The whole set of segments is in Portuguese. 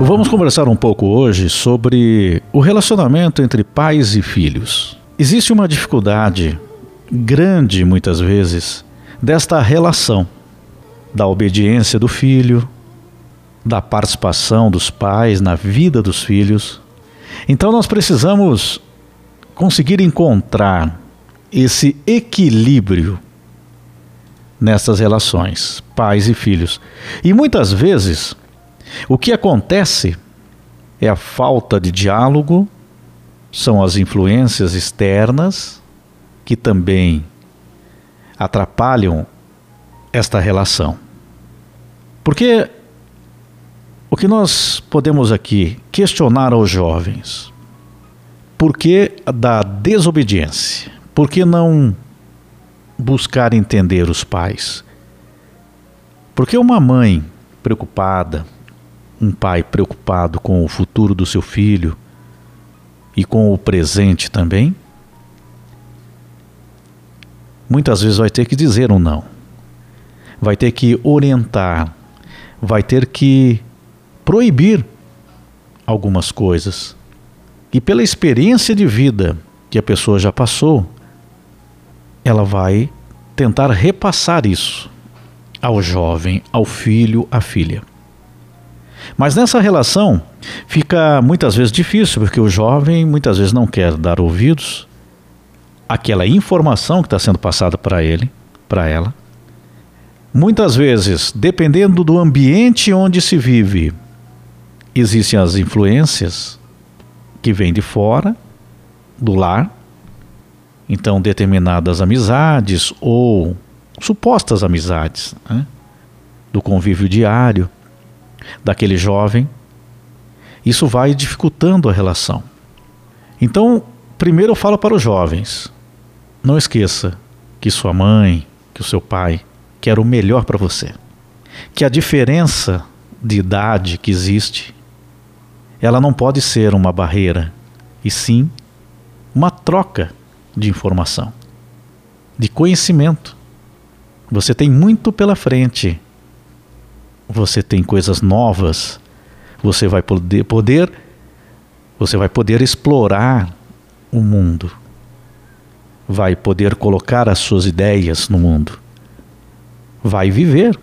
Vamos conversar um pouco hoje sobre o relacionamento entre pais e filhos. Existe uma dificuldade grande, muitas vezes, desta relação, da obediência do filho, da participação dos pais na vida dos filhos. Então nós precisamos conseguir encontrar esse equilíbrio nessas relações, pais e filhos. E muitas vezes, o que acontece é a falta de diálogo, são as influências externas que também atrapalham esta relação. Porque o que nós podemos aqui questionar aos jovens? Por que da desobediência? Por que não buscar entender os pais? Por que uma mãe preocupada, um pai preocupado com o futuro do seu filho e com o presente também, muitas vezes vai ter que dizer um não, vai ter que orientar, vai ter que proibir algumas coisas. E pela experiência de vida que a pessoa já passou, ela vai tentar repassar isso ao jovem, ao filho, à filha. Mas nessa relação fica muitas vezes difícil, porque o jovem muitas vezes não quer dar ouvidos àquela informação que está sendo passada para ele, para ela. Muitas vezes, dependendo do ambiente onde se vive, existem as influências que vêm de fora, do lar. Então, determinadas amizades ou supostas amizades, né, do convívio diário daquele jovem, isso vai dificultando a relação. Então, primeiro eu falo para os jovens, não esqueça que sua mãe, que o seu pai quer o melhor para você, que a diferença de idade que existe, ela não pode ser uma barreira, e sim uma troca de informação, de conhecimento. Você tem muito pela frente, você tem coisas novas, você vai poder explorar o mundo, vai poder colocar as suas ideias no mundo, vai viver,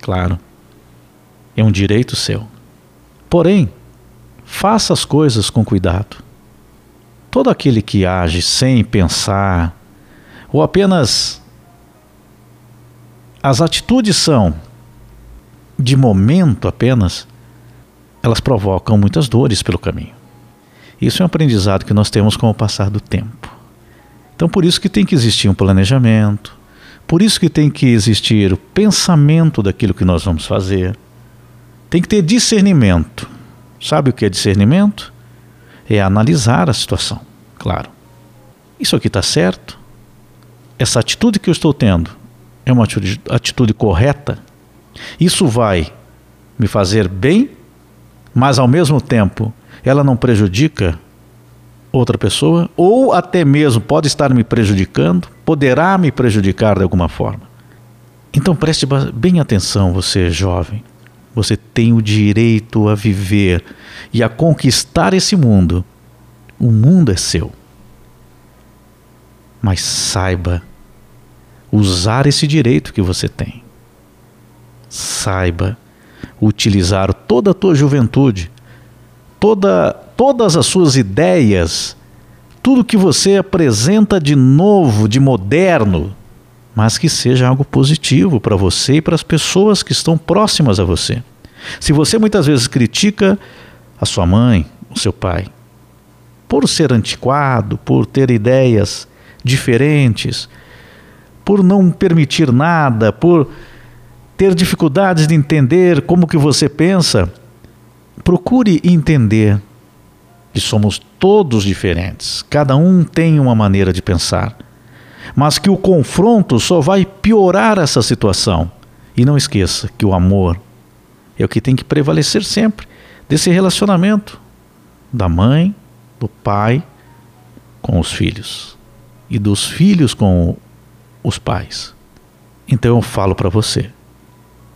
claro, é um direito seu. Porém, faça as coisas com cuidado. Todo aquele que age sem pensar, ou apenas as atitudes são de momento apenas, elas provocam muitas dores pelo caminho. Isso é um aprendizado que nós temos com o passar do tempo. Então, por isso que tem que existir um planejamento, por isso que tem que existir o pensamento daquilo que nós vamos fazer. Tem que ter discernimento. Sabe o que é discernimento? É analisar a situação, claro. Isso aqui está certo? Essa atitude que eu estou tendo é uma atitude correta? Isso vai me fazer bem, mas ao mesmo tempo ela não prejudica outra pessoa, ou até mesmo pode estar me prejudicando, poderá me prejudicar de alguma forma. Então preste bem atenção, você jovem. Você tem o direito a viver e a conquistar esse mundo. O mundo é seu. Mas saiba usar esse direito que você tem. Saiba utilizar toda a tua juventude, todas as suas ideias, tudo que você apresenta de novo, de moderno, mas que seja algo positivo para você e para as pessoas que estão próximas a você. Se você muitas vezes critica a sua mãe, o seu pai, por ser antiquado, por ter ideias diferentes, por não permitir nada, por ter dificuldades de entender como que você pensa, procure entender que somos todos diferentes. Cada um tem uma maneira de pensar, mas que o confronto só vai piorar essa situação. E não esqueça que o amor é o que tem que prevalecer sempre desse relacionamento da mãe, do pai com os filhos e dos filhos com os pais. Então eu falo para você,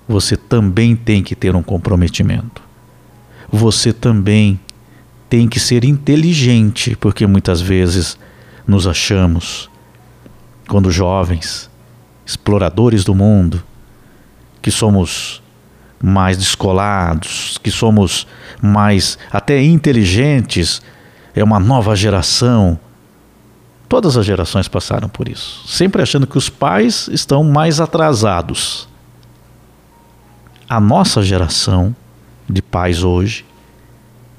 você também tem que ter um comprometimento. você também tem que ser inteligente, porque muitas vezes nos achamos, quando jovens, exploradores do mundo, que somos mais descolados, que somos mais até inteligentes. É uma nova geração. Todas as gerações passaram por isso, sempre achando que os pais estão mais atrasados. A nossa geração de pais hoje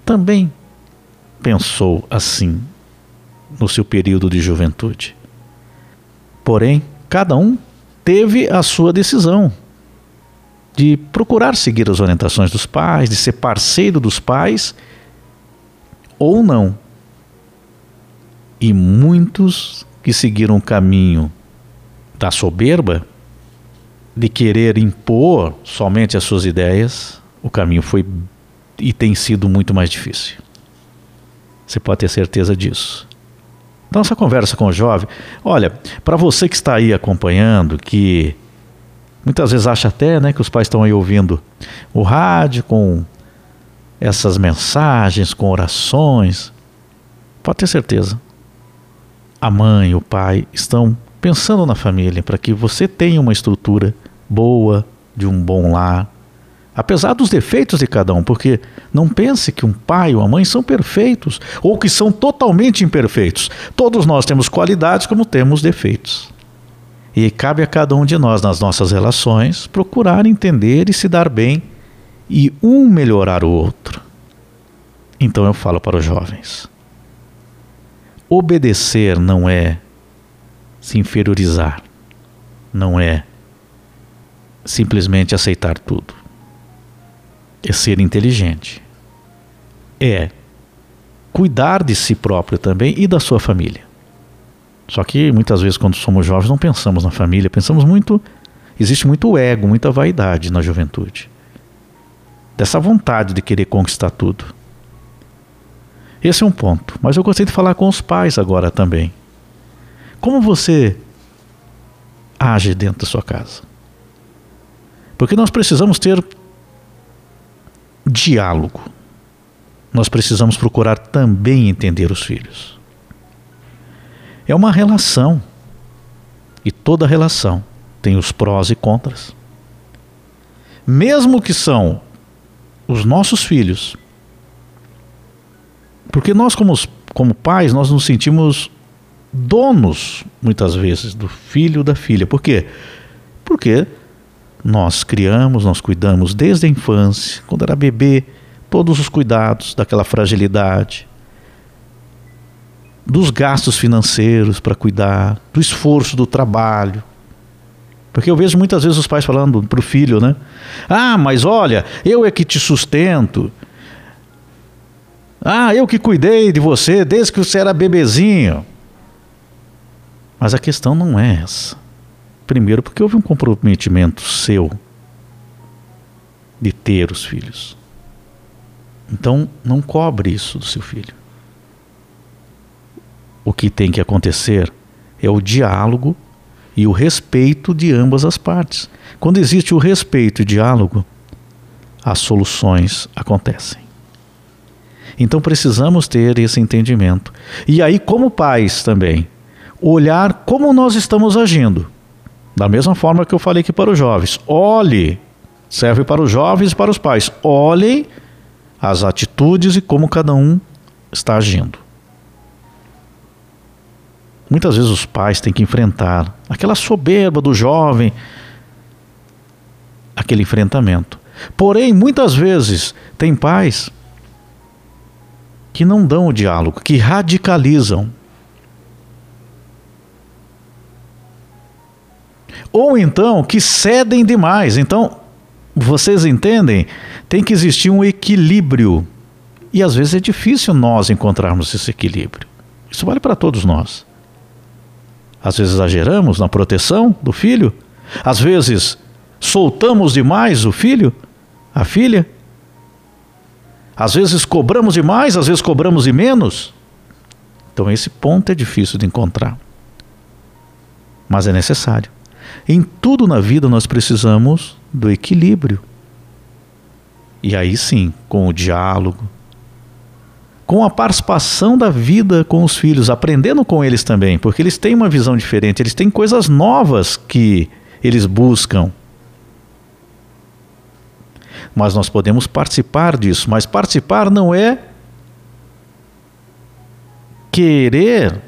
também pensou assim no seu período de juventude. Porém, cada um teve a sua decisão de procurar seguir as orientações dos pais, de ser parceiro dos pais ou não. E muitos que seguiram o caminho da soberba, de querer impor somente as suas ideias, o caminho foi e tem sido muito mais difícil. Você pode ter certeza disso. Então, essa conversa com o jovem, olha, para você que está aí acompanhando, que muitas vezes acha até, né, que os pais estão aí ouvindo o rádio com essas mensagens, com orações, pode ter certeza. A mãe e o pai estão pensando na família para que você tenha uma estrutura boa, de um bom lar, apesar dos defeitos de cada um, porque não pense que um pai ou uma mãe são perfeitos ou que são totalmente imperfeitos. Todos nós temos qualidades como temos defeitos. E cabe a cada um de nós, nas nossas relações, procurar entender e se dar bem e um melhorar o outro. Então eu falo para os jovens: obedecer não é se inferiorizar, não é simplesmente aceitar tudo. É ser inteligente, é cuidar de si próprio também e da sua família. Só que muitas vezes quando somos jovens não pensamos na família, pensamos muito, existe muito ego, muita vaidade na juventude, dessa vontade de querer conquistar tudo. Esse é um ponto, mas eu gostaria de falar com os pais agora também. Como você age dentro da sua casa? Porque nós precisamos ter diálogo. Nós precisamos procurar também entender os filhos. É uma relação. E toda relação tem os prós e contras. Mesmo que são os nossos filhos. Porque nós como pais, nós nos sentimos donos, muitas vezes, do filho ou da filha. Por quê? Porque nós criamos, nós cuidamos desde a infância, quando era bebê, todos os cuidados daquela fragilidade, dos gastos financeiros para cuidar, do esforço do trabalho. Porque eu vejo muitas vezes os pais falando para o filho, né? Ah, mas olha, eu é que te sustento. Ah, eu que cuidei de você desde que você era bebezinho. Mas a questão não é essa. Primeiro, porque houve um comprometimento seu de ter os filhos. Então, não cobre isso do seu filho. O que tem que acontecer é o diálogo e o respeito de ambas as partes. Quando existe o respeito e o diálogo, as soluções acontecem. Então precisamos ter esse entendimento. E aí, como pais também, olhar como nós estamos agindo. Da mesma forma que eu falei aqui para os jovens. Olhe, serve para os jovens e para os pais. Olhem as atitudes e como cada um está agindo. Muitas vezes os pais têm que enfrentar aquela soberba do jovem, aquele enfrentamento. Porém, muitas vezes tem pais que não dão o diálogo, que radicalizam. Ou então, que cedem demais. Então, vocês entendem? Tem que existir um equilíbrio. E às vezes é difícil nós encontrarmos esse equilíbrio. Isso vale para todos nós. Às vezes exageramos na proteção do filho. Às vezes soltamos demais o filho, a filha. Às vezes cobramos demais, às vezes cobramos de menos. Então esse ponto é difícil de encontrar. Mas é necessário. Em tudo na vida nós precisamos do equilíbrio. E aí sim, com o diálogo, com a participação da vida com os filhos, aprendendo com eles também, porque eles têm uma visão diferente, eles têm coisas novas que eles buscam. Mas nós podemos participar disso, mas participar não é querer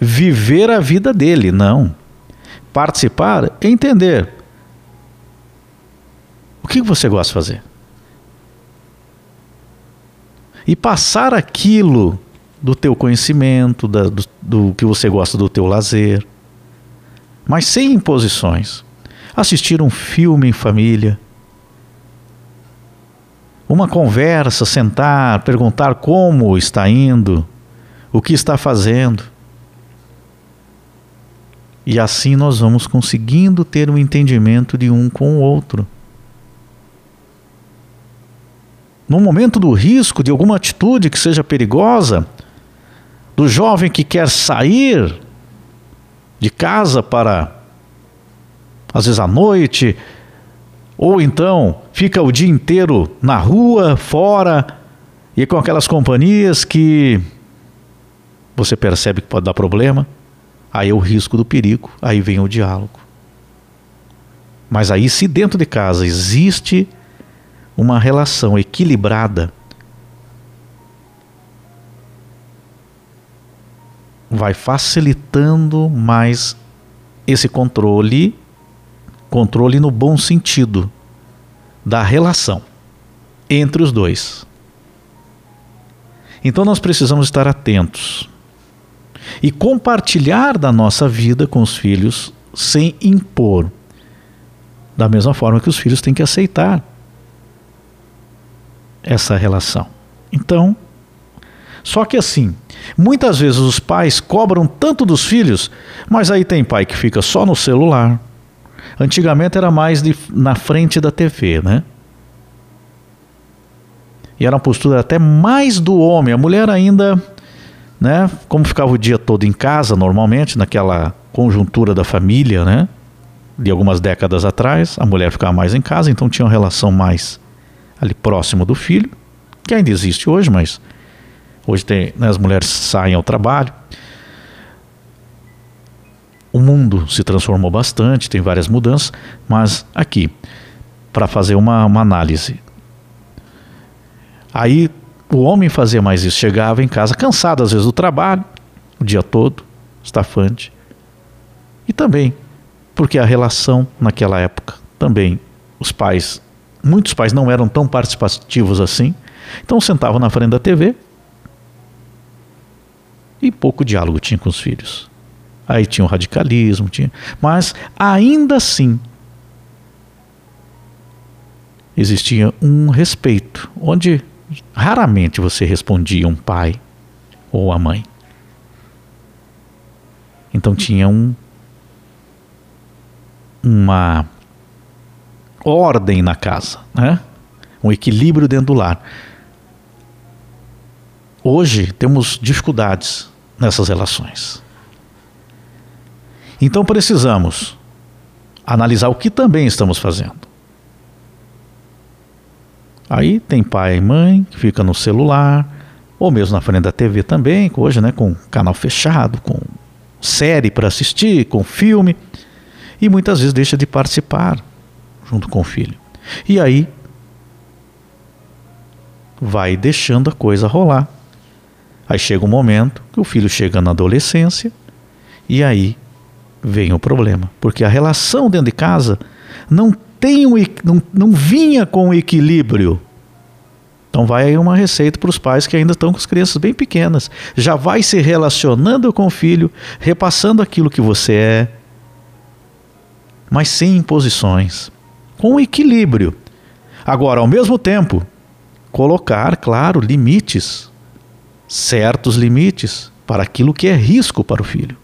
viver a vida dele, não. Participar é entender. O que você gosta de fazer? E passar aquilo do teu conhecimento, do que você gosta, do teu lazer, mas sem imposições. Assistir um filme em família, uma conversa, sentar, perguntar como está indo, o que está fazendo. E assim nós vamos conseguindo ter um entendimento de um com o outro. No momento do risco de alguma atitude que seja perigosa, do jovem que quer sair de casa para, às vezes à noite, ou então fica o dia inteiro na rua, fora, e com aquelas companhias que você percebe que pode dar problema, aí é o risco do perigo, aí vem o diálogo. Mas aí, se dentro de casa existe uma relação equilibrada, vai facilitando mais esse controle no bom sentido da relação entre os dois. Então nós precisamos estar atentos e compartilhar da nossa vida com os filhos sem impor, da mesma forma que os filhos têm que aceitar essa relação. Então, só que assim, muitas vezes os pais cobram tanto dos filhos, mas aí tem pai que fica só no celular. Antigamente era mais na frente da TV, né? E era uma postura até mais do homem. A mulher ainda, né? Como ficava o dia todo em casa, normalmente, naquela conjuntura da família, né? De algumas décadas atrás, a mulher ficava mais em casa, então tinha uma relação mais ali próximo do filho, que ainda existe hoje, mas hoje tem, né, as mulheres saem ao trabalho. O mundo se transformou bastante, tem várias mudanças, mas aqui, para fazer uma análise. Aí o homem fazia mais isso, chegava em casa cansado às vezes do trabalho, o dia todo, estafante. E também, porque a relação naquela época, também os pais, muitos pais não eram tão participativos assim, então sentavam na frente da TV e pouco diálogo tinha com os filhos. Aí tinha o radicalismo, mas ainda assim existia um respeito, onde raramente você respondia um pai ou a mãe. Então tinha uma ordem na casa, né? Um equilíbrio dentro do lar. Hoje temos dificuldades nessas relações. Então precisamos analisar o que também estamos fazendo. Aí tem pai e mãe que fica no celular, ou mesmo na frente da TV também, hoje, né, com canal fechado, com série para assistir, com filme, e muitas vezes deixa de participar junto com o filho. E aí vai deixando a coisa rolar. Aí chega um momento que o filho chega na adolescência, e aí vem o problema, porque a relação dentro de casa não vinha com equilíbrio. Então vai aí uma receita para os pais que ainda estão com as crianças bem pequenas. Já vai se relacionando com o filho, repassando aquilo que você é, mas sem imposições, com equilíbrio. Agora, ao mesmo tempo, colocar, claro, limites, certos limites para aquilo que é risco para o filho.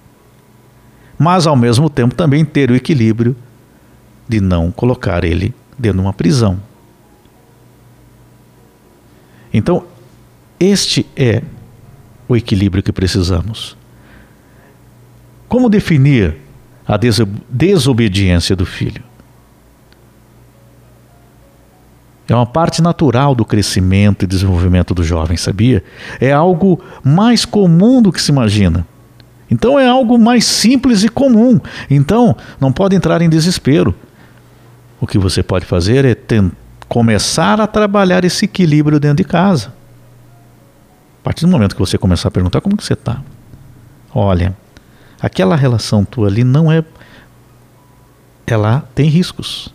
Mas ao mesmo tempo também ter o equilíbrio de não colocar ele dentro de uma prisão. Então, este é o equilíbrio que precisamos. Como definir a desobediência do filho? É uma parte natural do crescimento e desenvolvimento do jovem, sabia? É algo mais comum do que se imagina. Então é algo mais simples e comum. Então não pode entrar em desespero. O que você pode fazer é começar a trabalhar esse equilíbrio dentro de casa. A partir do momento que você começar a perguntar como que você está. Olha, aquela relação tua ali não é... Ela tem riscos.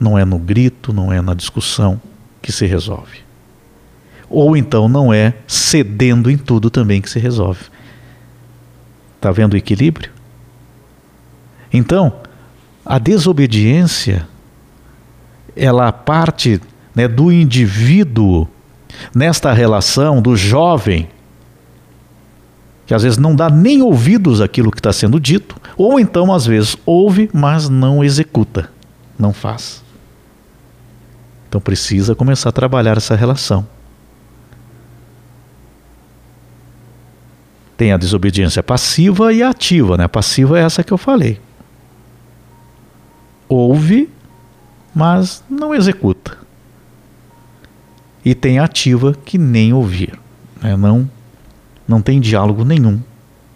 Não é no grito, não é na discussão que se resolve. Ou então não é cedendo em tudo também que se resolve. Está vendo o equilíbrio? Então, a desobediência, ela parte, né, do indivíduo nesta relação do jovem, que às vezes não dá nem ouvidos àquilo que está sendo dito, ou então às vezes ouve, mas não executa, não faz. Então precisa começar a trabalhar essa relação. Tem a desobediência passiva e ativa, né? A passiva é essa que eu falei. Ouve, mas não executa. E tem ativa, que nem ouvir, né? Não tem diálogo nenhum.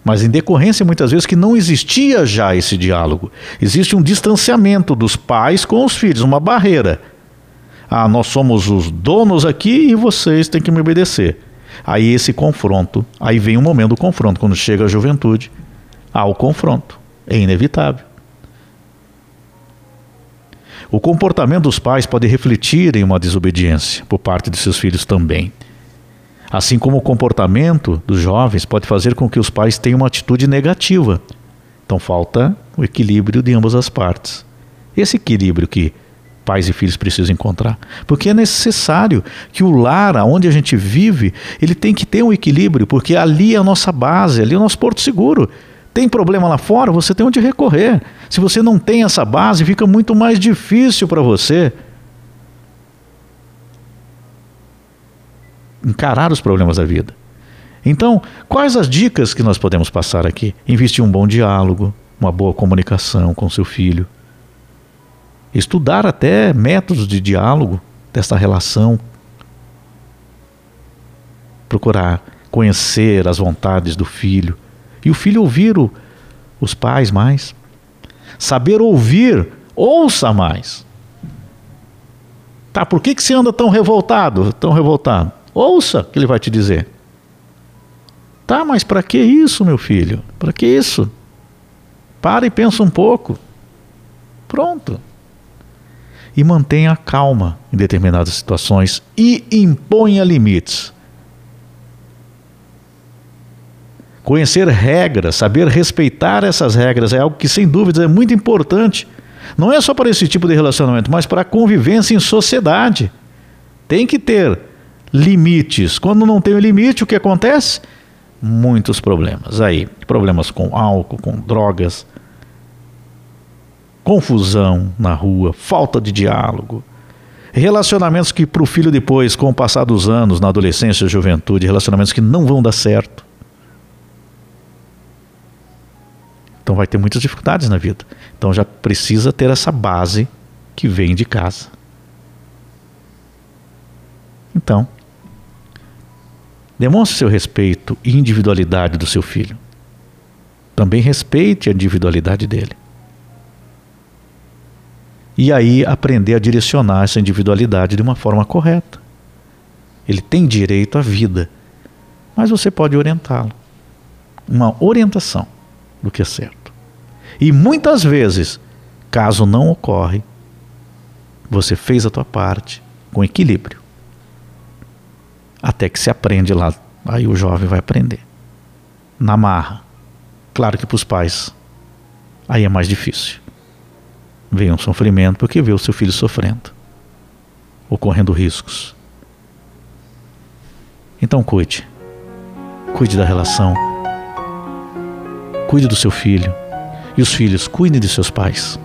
Mas em decorrência, muitas vezes, que não existia já esse diálogo. Existe um distanciamento dos pais com os filhos, uma barreira. Ah, nós somos os donos aqui e vocês têm que me obedecer. Aí esse confronto, aí vem o momento do confronto. Quando chega a juventude, há o confronto. É inevitável. O comportamento dos pais pode refletir em uma desobediência por parte de seus filhos também. Assim como o comportamento dos jovens pode fazer com que os pais tenham uma atitude negativa. Então falta o equilíbrio de ambas as partes. Esse equilíbrio que pais e filhos precisam encontrar. Porque é necessário que o lar, onde a gente vive, ele tem que ter um equilíbrio, porque ali é a nossa base, ali é o nosso porto seguro. Tem problema lá fora, você tem onde recorrer. Se você não tem essa base, fica muito mais difícil para você encarar os problemas da vida. Então, quais as dicas que nós podemos passar aqui? Investir um bom diálogo, uma boa comunicação com seu filho. Estudar até métodos de diálogo dessa relação. Procurar conhecer as vontades do filho. E o filho ouvir os pais mais. Saber ouvir, ouça mais. Tá, por que você anda tão revoltado? Tão revoltado? Ouça o que ele vai te dizer. Tá, mas para que isso, meu filho? Para que isso? Para e pensa um pouco. Pronto. E mantenha a calma em determinadas situações e imponha limites. Conhecer regras, saber respeitar essas regras é algo que, sem dúvidas, é muito importante. Não é só para esse tipo de relacionamento, mas para a convivência em sociedade. Tem que ter limites. Quando não tem o limite, o que acontece? Muitos problemas. Aí, problemas com álcool, com drogas, confusão na rua, falta de diálogo. Relacionamentos que para o filho depois, com o passar dos anos, na adolescência, juventude, relacionamentos que não vão dar certo. Então vai ter muitas dificuldades na vida. Então já precisa ter essa base que vem de casa. Então, demonstre seu respeito e individualidade do seu filho. Também respeite a individualidade dele. E aí aprender a direcionar essa individualidade de uma forma correta. Ele tem direito à vida, mas você pode orientá-lo. Uma orientação do que é certo. E muitas vezes, caso não ocorre, você fez a tua parte com equilíbrio. Até que se aprende lá, aí o jovem vai aprender. Na marra. Claro que para os pais, aí é mais difícil. Vem um sofrimento porque vê o seu filho sofrendo, ocorrendo riscos. Então cuide. Cuide da relação. Cuide do seu filho e os filhos cuidem de seus pais.